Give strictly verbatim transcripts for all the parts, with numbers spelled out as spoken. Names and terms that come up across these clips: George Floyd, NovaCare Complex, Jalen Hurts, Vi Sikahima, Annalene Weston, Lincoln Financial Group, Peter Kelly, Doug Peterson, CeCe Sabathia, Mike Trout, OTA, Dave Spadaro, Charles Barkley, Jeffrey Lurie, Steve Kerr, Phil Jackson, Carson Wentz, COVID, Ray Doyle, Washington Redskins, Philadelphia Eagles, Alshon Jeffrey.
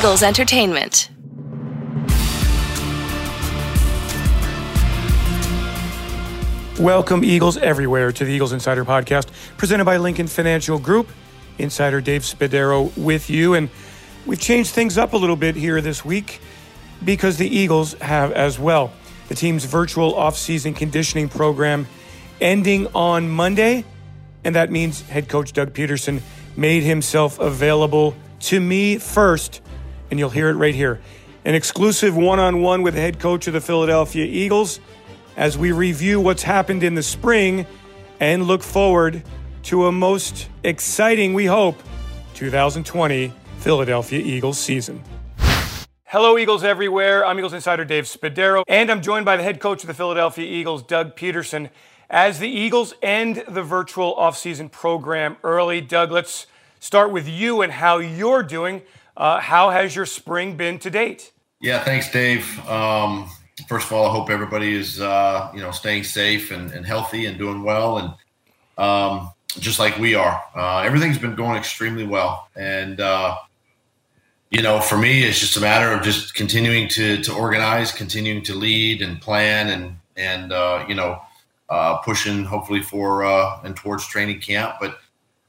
Eagles Entertainment. Welcome, Eagles everywhere, to the Eagles Insider Podcast, presented by Lincoln Financial Group. Insider Dave Spadaro with you. And we've changed things up a little bit here this week because the Eagles have as well. The team's virtual offseason conditioning program ending on Monday, and that means head coach Doug Peterson made himself available to me first, and you'll hear it right here. An exclusive one-on-one with the head coach of the Philadelphia Eagles as we review what's happened in the spring and look forward to a most exciting, we hope, two thousand twenty Philadelphia Eagles season. Hello, Eagles everywhere. I'm Eagles Insider Dave Spadaro, and I'm joined by the head coach of the Philadelphia Eagles, Doug Peterson, as the Eagles end the virtual offseason program early. Doug, let's start with you and how you're doing. Uh, how has your spring been to date? Yeah, thanks, Dave. Um, first of all, I hope everybody is uh, you know staying safe and, and healthy and doing well, and um, just like we are. Uh, everything's been going extremely well, and uh, you know, for me, it's just a matter of just continuing to to organize, continuing to lead and plan, and and uh, you know, uh, pushing hopefully for uh, and towards training camp, but.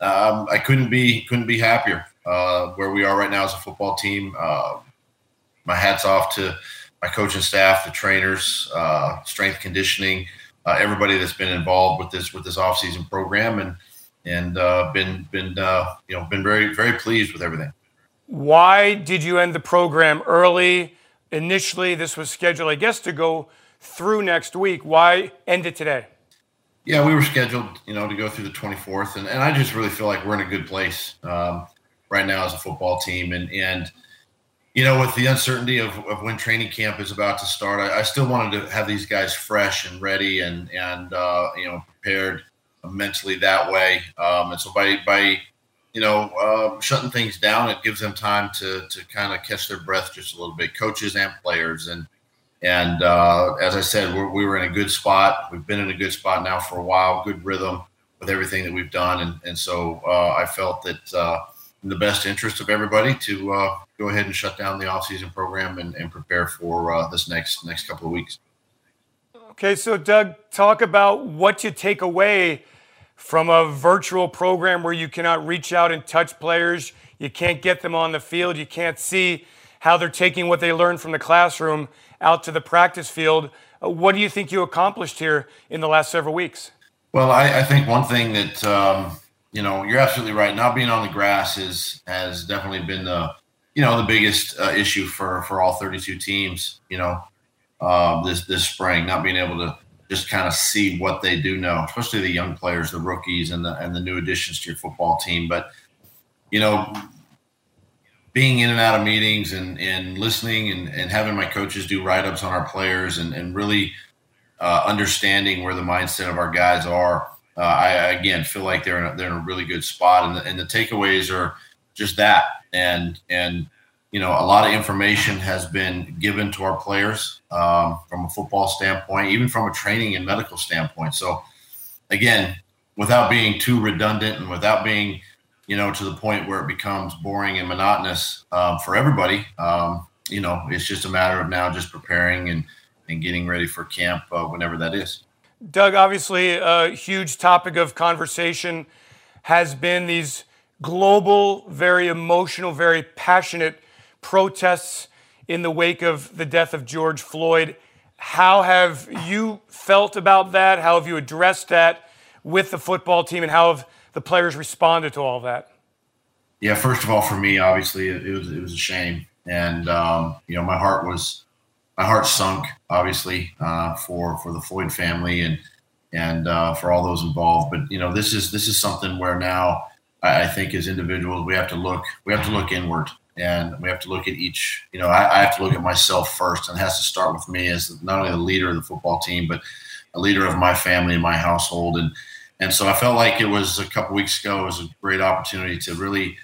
Um, I couldn't be couldn't be happier uh, where we are right now as a football team. Uh, my hat's off to my coaching staff, the trainers, uh, strength conditioning, uh, everybody that's been involved with this with this offseason program, and and uh, been been uh, you know been very very pleased with everything. Why did you end the program early? Initially, this was scheduled, I guess, to go through next week. Why end it today? Yeah, we were scheduled, you know, to go through the twenty-fourth, and, and I just really feel like we're in a good place um, right now as a football team. And, and you know, with the uncertainty of, of when training camp is about to start, I, I still wanted to have these guys fresh and ready and, and uh, you know, prepared mentally that way. Um, and so by, by you know, uh, shutting things down, it gives them time to to kind of catch their breath just a little bit, coaches and players. And And uh, as I said, we're, we were in a good spot. We've been in a good spot now for a while, good rhythm with everything that we've done. And, and so uh, I felt that uh, in the best interest of everybody to uh, go ahead and shut down the offseason program and, and prepare for uh, this next next couple of weeks. Okay, so Doug, talk about what you take away from a virtual program where you cannot reach out and touch players. You can't get them on the field. You can't see how they're taking what they learned from the classroom out to the practice field. What do you think you accomplished here in the last several weeks? Well, I, I think one thing that, um, you know, you're absolutely right. Not being on the grass is, has definitely been the, you know, the biggest uh, issue for, for all thirty-two teams, you know, uh, this, this spring, not being able to just kind of see what they do know, especially the young players, the rookies and the, and the new additions to your football team. But, you know, being in and out of meetings and, and listening and, and having my coaches do write-ups on our players and, and really uh, understanding where the mindset of our guys are, uh, I, again, feel like they're in a, they're in a really good spot. And the, and the takeaways are just that. And, and you know, a lot of information has been given to our players um, from a football standpoint, even from a training and medical standpoint. So, again, without being too redundant and without being – you know, to the point where it becomes boring and monotonous um, for everybody. Um, you know, it's just a matter of now just preparing and, and getting ready for camp uh, whenever that is. Doug, obviously a huge topic of conversation has been these global, very emotional, very passionate protests in the wake of the death of George Floyd. How have you felt about that? How have you addressed that with the football team, and how have the players responded to all that? Yeah, first of all, for me, obviously, it, it was it was a shame, and um, you know, my heart was my heart sunk, obviously, uh, for for the Floyd family and and uh, for all those involved. But you know, this is this is something where now I, I think as individuals we have to look we have to look inward, and we have to look at each. You know, I, I have to look at myself first, and it has to start with me as not only the leader of the football team, but a leader of my family and my household, and. And so I felt like it was a couple weeks ago, it was a great opportunity to really,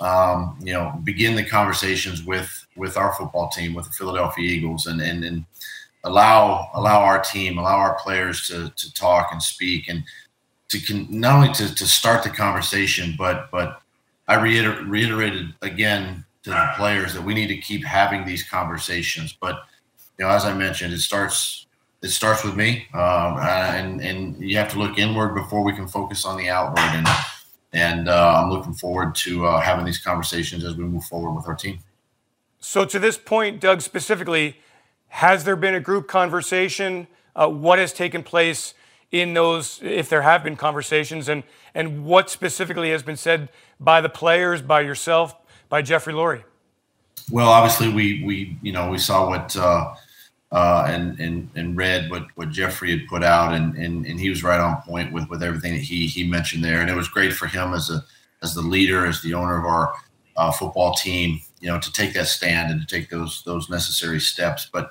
um, you know, begin the conversations with, with our football team, with the Philadelphia Eagles, and, and, and allow, allow our team, allow our players to, to talk and speak, and to con- not only to, to start the conversation, but, but I reiter- reiterated again, to the players that we need to keep having these conversations. But, you know, as I mentioned, it starts it starts with me, um, and and you have to look inward before we can focus on the outward. And and uh, I'm looking forward to uh, having these conversations as we move forward with our team. So to this point, Doug, specifically, has there been a group conversation? Uh, what has taken place in those, if there have been conversations, and and what specifically has been said by the players, by yourself, by Jeffrey Lurie? Well, obviously, we we you know we saw what uh, uh, and and and read what, what Jeffrey had put out, and, and and he was right on point with with everything that he he mentioned there, and it was great for him as a as the leader, as the owner of our uh, football team, you know, to take that stand and to take those those necessary steps. But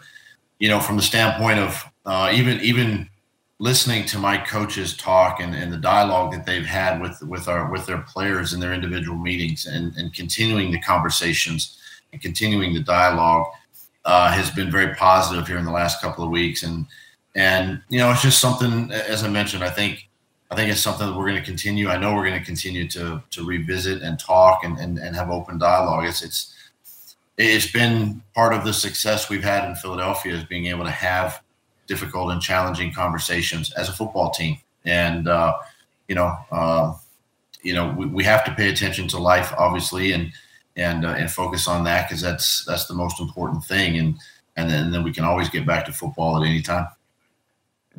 you know, from the standpoint of uh, even even listening to my coaches talk and, and the dialogue that they've had with with our with their players in their individual meetings, and, and continuing the conversations and continuing the dialogue uh, has been very positive here in the last couple of weeks. And and you know, it's just something, as I mentioned, I think I think it's something that we're going to continue. I know we're going to continue to to revisit and talk and, and, and have open dialogue. It's it's it's been part of the success we've had in Philadelphia, is being able to have difficult and challenging conversations as a football team. And uh, you know, uh, you know, we, we have to pay attention to life, obviously, and and uh, and focus on that, because that's that's the most important thing. And and then, and then we can always get back to football at any time.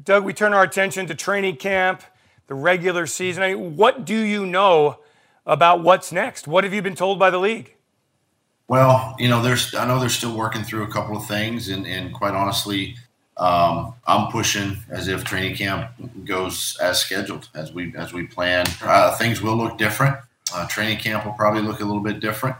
Doug, we turn our attention to training camp, the regular season. I mean, what do you know about what's next? What have you been told by the league? Well, you know, there's I know they're still working through a couple of things, and and quite honestly, um, I'm pushing as if training camp goes as scheduled, as we as we plan. Uh, things will look different. Uh, training camp will probably look a little bit different.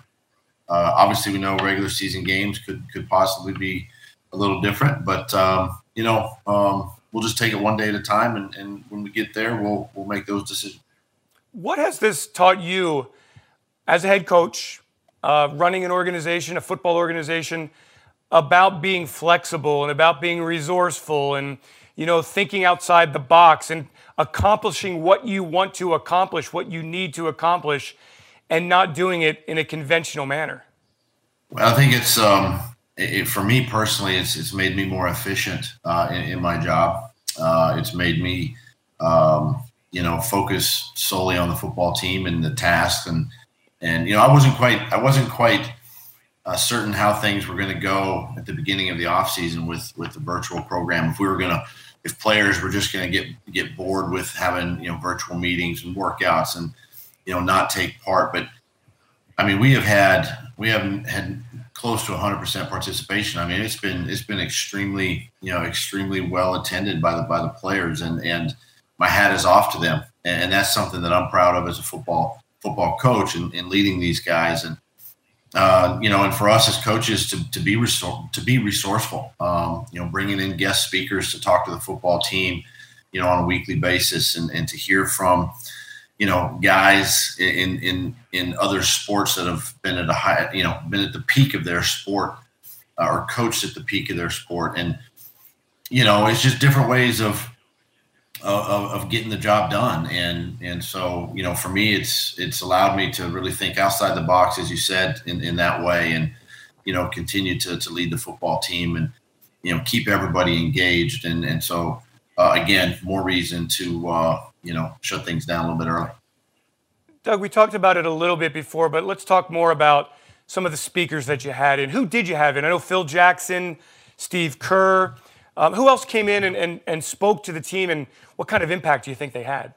Uh, obviously, we know regular season games could could possibly be a little different, but um, you know, um, we'll just take it one day at a time, and, and when we get there, we'll we'll make those decisions. What has this taught you as a head coach? Uh, running an organization, a football organization, about being flexible and about being resourceful and, you know, thinking outside the box and accomplishing what you want to accomplish, what you need to accomplish, and not doing it in a conventional manner? Well, I think it's, um, it, for me personally, it's it's made me more efficient uh, in, in my job. Uh, it's made me, um, you know, focus solely on the football team and the tasks. And And, you know, I wasn't quite I wasn't quite uh, certain how things were going to go at the beginning of the offseason with with the virtual program. If we were going to if players were just going to get get bored with having, you know, virtual meetings and workouts and, you know, not take part. But I mean, we have had we haven't had close to one hundred percent participation. I mean, it's been it's been extremely, you know, extremely well attended by the by the players. And and my hat is off to them. And that's something that I'm proud of as a football football coach and, and leading these guys. And, uh, you know, and for us as coaches to, to be resor- to be resourceful, um, you know, bringing in guest speakers to talk to the football team, you know, on a weekly basis, and, and to hear from, you know, guys in, in, in other sports that have been at a high, you know, been at the peak of their sport uh, or coached at the peak of their sport. And, you know, it's just different ways of, Of, of getting the job done. And and so, you know, for me, it's it's allowed me to really think outside the box, as you said, in, in that way, and, you know, continue to, to lead the football team and, you know, keep everybody engaged. And, and so, uh, again, more reason to, uh, you know, shut things down a little bit early. Doug, we talked about it a little bit before, but let's talk more about some of the speakers that you had in. Who did you have in? I know Phil Jackson, Steve Kerr. Um, who else came in and, and, and spoke to the team, and what kind of impact do you think they had?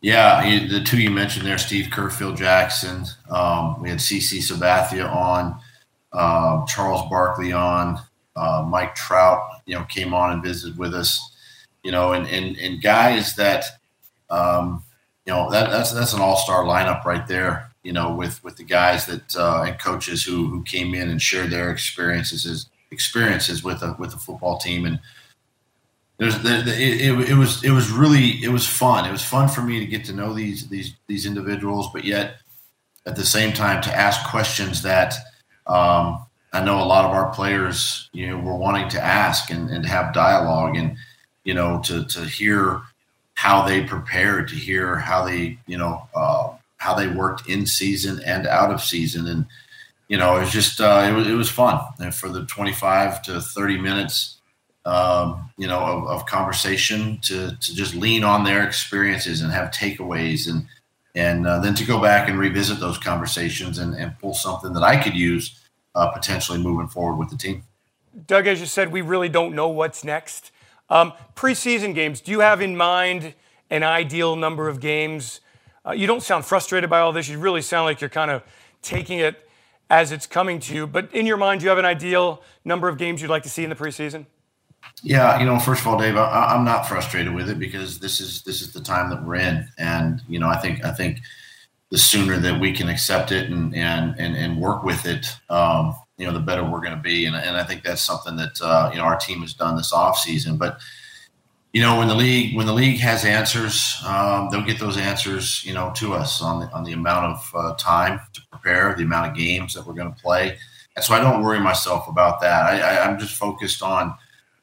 Yeah, you, the two you mentioned there, Steve Kerr, Phil Jackson. Um, we had CeCe Sabathia on, uh, Charles Barkley on, uh, Mike Trout, you know, came on and visited with us, you know, and and, and guys that, um, you know, that, that's that's an all-star lineup right there, you know, with, with the guys that uh, and coaches who who came in and shared their experiences as experiences with a with a football team. And there's the, the, it, it was it was really it was fun it was fun for me to get to know these these these individuals, but yet at the same time to ask questions that um I know a lot of our players, you know, were wanting to ask and, and have dialogue, and, you know, to to hear how they prepared, to hear how they, you know, uh how they worked in season and out of season. And you know, it was just uh, it was it was fun. And for the twenty-five to thirty minutes, um, you know, of, of conversation to to just lean on their experiences and have takeaways, and and uh, then to go back and revisit those conversations and, and pull something that I could use uh, potentially moving forward with the team. Doug, as you said, we really don't know what's next. Um, preseason games, do you have in mind an ideal number of games? Uh, you don't sound frustrated by all this. You really sound like you're kind of taking it as it's coming to you. But in your mind, do you have an ideal number of games you'd like to see in the preseason? Yeah, you know, first of all, Dave, I, I'm not frustrated with it because this is this is the time that we're in. And, you know, I think I think the sooner that we can accept it and and and, and work with it, um, you know, the better we're going to be. And, and I think that's something that, uh, you know, our team has done this offseason. But, you know, when the league when the league has answers, um, they'll get those answers, you know, to us on the, on the amount of uh, time to prepare, the amount of games that we're going to play. And so I don't worry myself about that. I, I, I'm just focused on,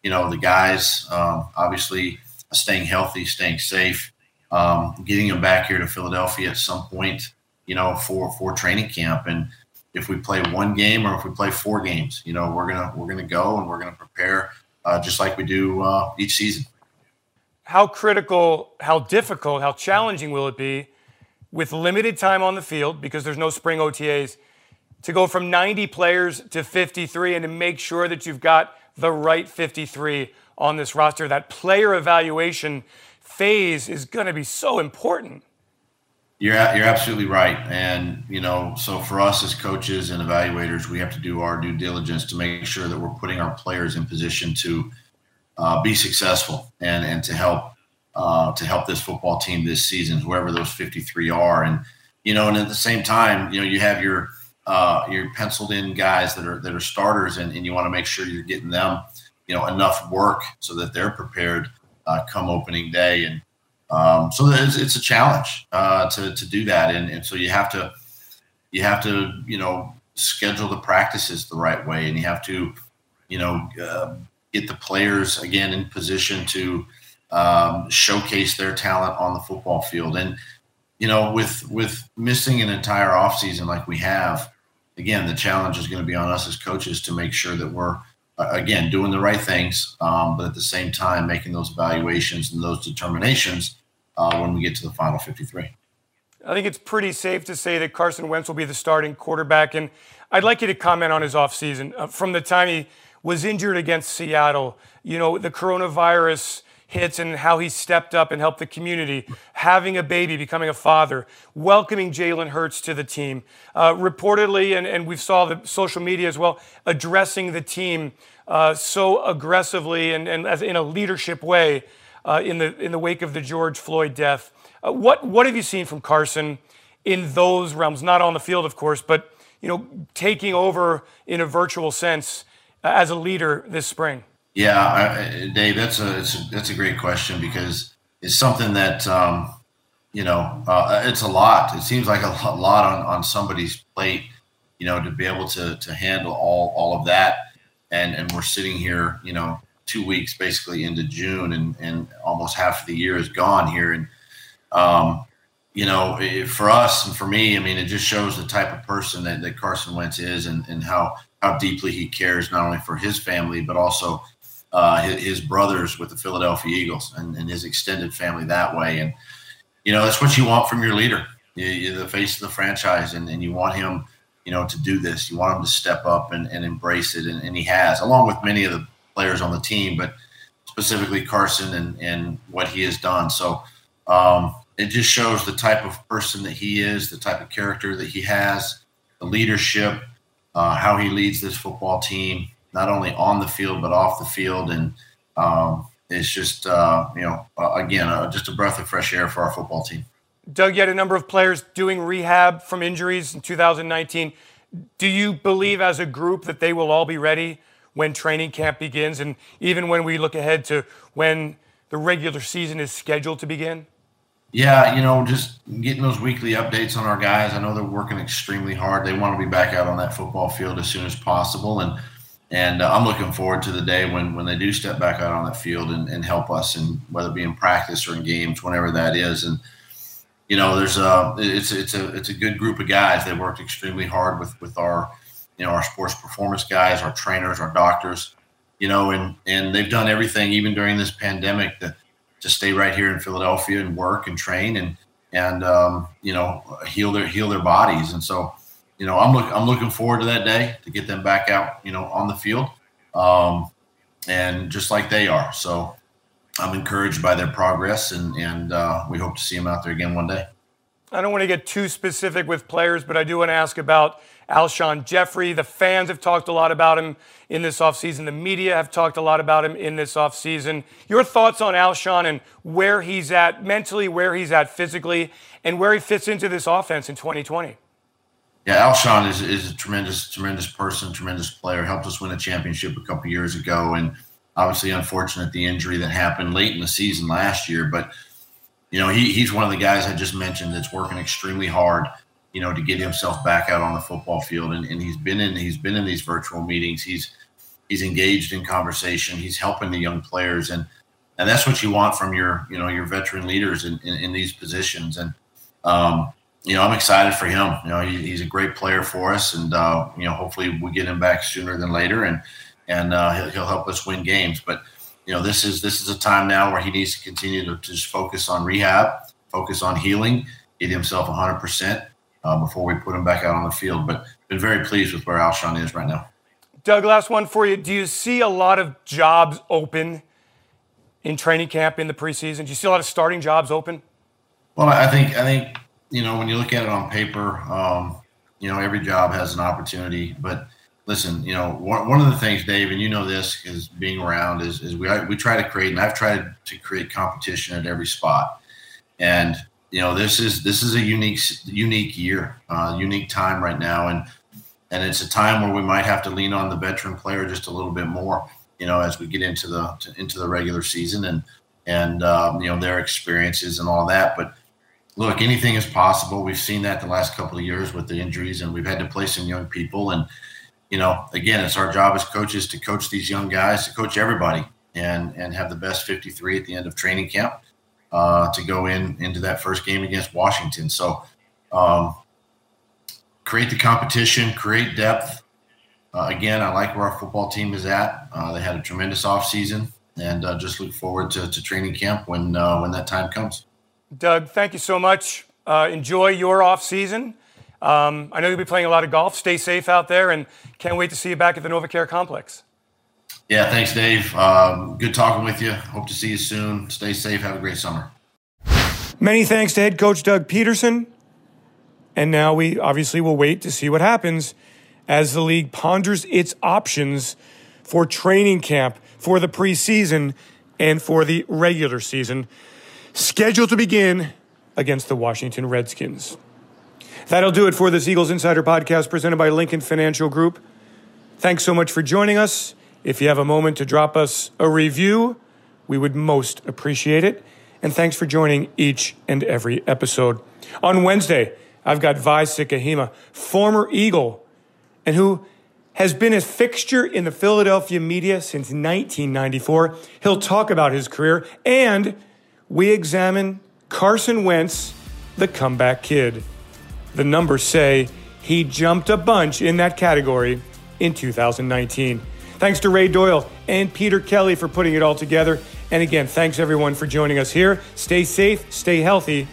you know, the guys, um, obviously staying healthy, staying safe, um, getting them back here to Philadelphia at some point, you know, for, for training camp. And if we play one game or if we play four games, you know, we're gonna we're gonna go and we're gonna prepare uh, just like we do uh, each season. How critical, how difficult, how challenging will it be with limited time on the field because there's no spring O T As to go from ninety players to fifty-three and to make sure that you've got the right fifty-three on this roster? That player evaluation phase is going to be so important. You're you're absolutely right. And, you know, so for us as coaches and evaluators, we have to do our due diligence to make sure that we're putting our players in position to uh, be successful and, and to help uh, to help this football team this season, whoever those fifty-three are. And, you know, and at the same time, you know, you have your uh, your penciled in guys that are that are starters and, and you want to make sure you're getting them, you know, enough work so that they're prepared uh, come opening day. And Um, so it's, it's a challenge uh, to to do that, and, and so you have to you have to you know schedule the practices the right way, and you have to you know uh, get the players again in position to um, showcase their talent on the football field. And you know with with missing an entire offseason like we have, again the challenge is going to be on us as coaches to make sure that we're again doing the right things, um, but at the same time making those evaluations and those determinations. Uh, when we get to the final fifty-three. I think it's pretty safe to say that Carson Wentz will be the starting quarterback, and I'd like you to comment on his offseason. Uh, from the time he was injured against Seattle, you know, the coronavirus hits and how he stepped up and helped the community, having a baby, becoming a father, welcoming Jalen Hurts to the team, uh, reportedly, and, and we saw the social media as well, addressing the team uh, so aggressively and, and as in a leadership way. Uh, in the in the wake of the George Floyd death. Uh, what what have you seen from Carson in those realms? Not on the field, of course, but you know, taking over in a virtual sense uh, as a leader this spring. Yeah, I, Dave, that's a, it's a that's a great question because it's something that um, you know uh, it's a lot. It seems like a lot on, on somebody's plate, you know, to be able to to handle all all of that, and and we're sitting here, you know. Two weeks basically into June and, and almost half of the year is gone here. And, um, you know, it, for us and for me, I mean, it just shows the type of person that, that Carson Wentz is and, and how, how deeply he cares not only for his family, but also uh, his, his brothers with the Philadelphia Eagles and, and his extended family that way. And, you know, that's what you want from your leader. You, you're the face of the franchise and, and you want him, you know, to do this. You want him to step up and, and embrace it. And, and he has, along with many of the players on the team, but specifically Carson and, and what he has done. So um, it just shows the type of person that he is, the type of character that he has, the leadership, uh, how he leads this football team, not only on the field, but off the field. And um, it's just, uh, you know, uh, again, uh, just a breath of fresh air for our football team. Doug, you had a number of players doing rehab from injuries in two thousand nineteen. Do you believe as a group that they will all be ready when training camp begins, and even when we look ahead to when the regular season is scheduled to begin? Yeah, you know, just getting those weekly updates on our guys. I know they're working extremely hard. They want to be back out on that football field as soon as possible, and and uh, I'm looking forward to the day when when they do step back out on that field and, and help us, and whether it be in practice or in games, whenever that is. And you know, there's a it's it's a it's a good group of guys. They worked extremely hard with with our you know, our sports performance guys, our trainers, our doctors, you know, and, and they've done everything even during this pandemic to, to stay right here in Philadelphia and work and train and, and, um, you know, heal their, heal their bodies. And so, you know, I'm looking, I'm looking forward to that day to get them back out, you know, on the field. Um, and just like they are. So I'm encouraged by their progress and, and, uh, we hope to see them out there again one day. I don't want to get too specific with players, but I do want to ask about Alshon Jeffrey. The fans have talked a lot about him in this offseason. The media have talked a lot about him in this offseason. Your thoughts on Alshon and where he's at mentally, where he's at physically, and where he fits into this offense in twenty twenty? Yeah, Alshon is, is a tremendous, tremendous person, tremendous player. Helped us win a championship a couple years ago, and obviously unfortunate the injury that happened late in the season last year, but you know, he, he's one of the guys I just mentioned that's working extremely hard, you know, to get himself back out on the football field. And, and he's been in he's been in these virtual meetings. He's he's engaged in conversation. He's helping the young players, and and that's what you want from your you know your veteran leaders in, in, in these positions. And um, you know, I'm excited for him. You know, he, he's a great player for us, and uh, you know, hopefully we get him back sooner than later, and and uh, he'll, he'll help us win games. But you know, this is this is a time now where he needs to continue to just focus on rehab, focus on healing, get himself one hundred percent uh, before we put him back out on the field. But been very pleased with where Alshon is right now. Doug, last one for you. Do you see a lot of jobs open in training camp in the preseason? Do you see a lot of starting jobs open? Well, I think I think you know when you look at it on paper, um, you know every job has an opportunity, but. Listen, you know, one, one of the things, Dave, and you know this because being around is, is we we try to create, and I've tried to create competition at every spot. And you know, this is this is a unique unique year, uh, unique time right now, and and it's a time where we might have to lean on the veteran player just a little bit more, you know, as we get into the to, into the regular season and and um, you know their experiences and all that. But look, anything is possible. We've seen that the last couple of years with the injuries, and we've had to play some young people and. You know, again, it's our job as coaches to coach these young guys, to coach everybody, and and have the best fifty-three at the end of training camp uh, to go in into that first game against Washington. So um, create the competition, create depth. Uh, again, I like where our football team is at. Uh, they had a tremendous offseason, and uh, just look forward to, to training camp when uh, when that time comes. Doug, thank you so much. Uh, enjoy your offseason. Um, I know you'll be playing a lot of golf. Stay safe out there, and can't wait to see you back at the NovaCare Complex. Yeah, thanks, Dave. Um, good talking with you. Hope to see you soon. Stay safe. Have a great summer. Many thanks to head coach Doug Peterson. And now we obviously will wait to see what happens as the league ponders its options for training camp, for the preseason, and for the regular season, scheduled to begin against the Washington Redskins. That'll do it for this Eagles Insider Podcast presented by Lincoln Financial Group. Thanks so much for joining us. If you have a moment to drop us a review, we would most appreciate it. And thanks for joining each and every episode. On Wednesday, I've got Vi Sikahima, former Eagle, and who has been a fixture in the Philadelphia media since nineteen ninety-four. He'll talk about his career, and we examine Carson Wentz, the comeback kid. The numbers say he jumped a bunch in that category in two thousand nineteen. Thanks to Ray Doyle and Peter Kelly for putting it all together. And again, thanks everyone for joining us here. Stay safe, stay healthy,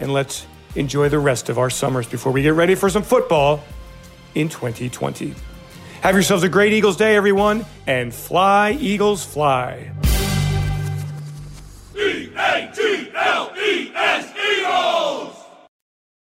and let's enjoy the rest of our summers before we get ready for some football in twenty twenty. Have yourselves a great Eagles day, everyone, and fly, Eagles, fly. E A T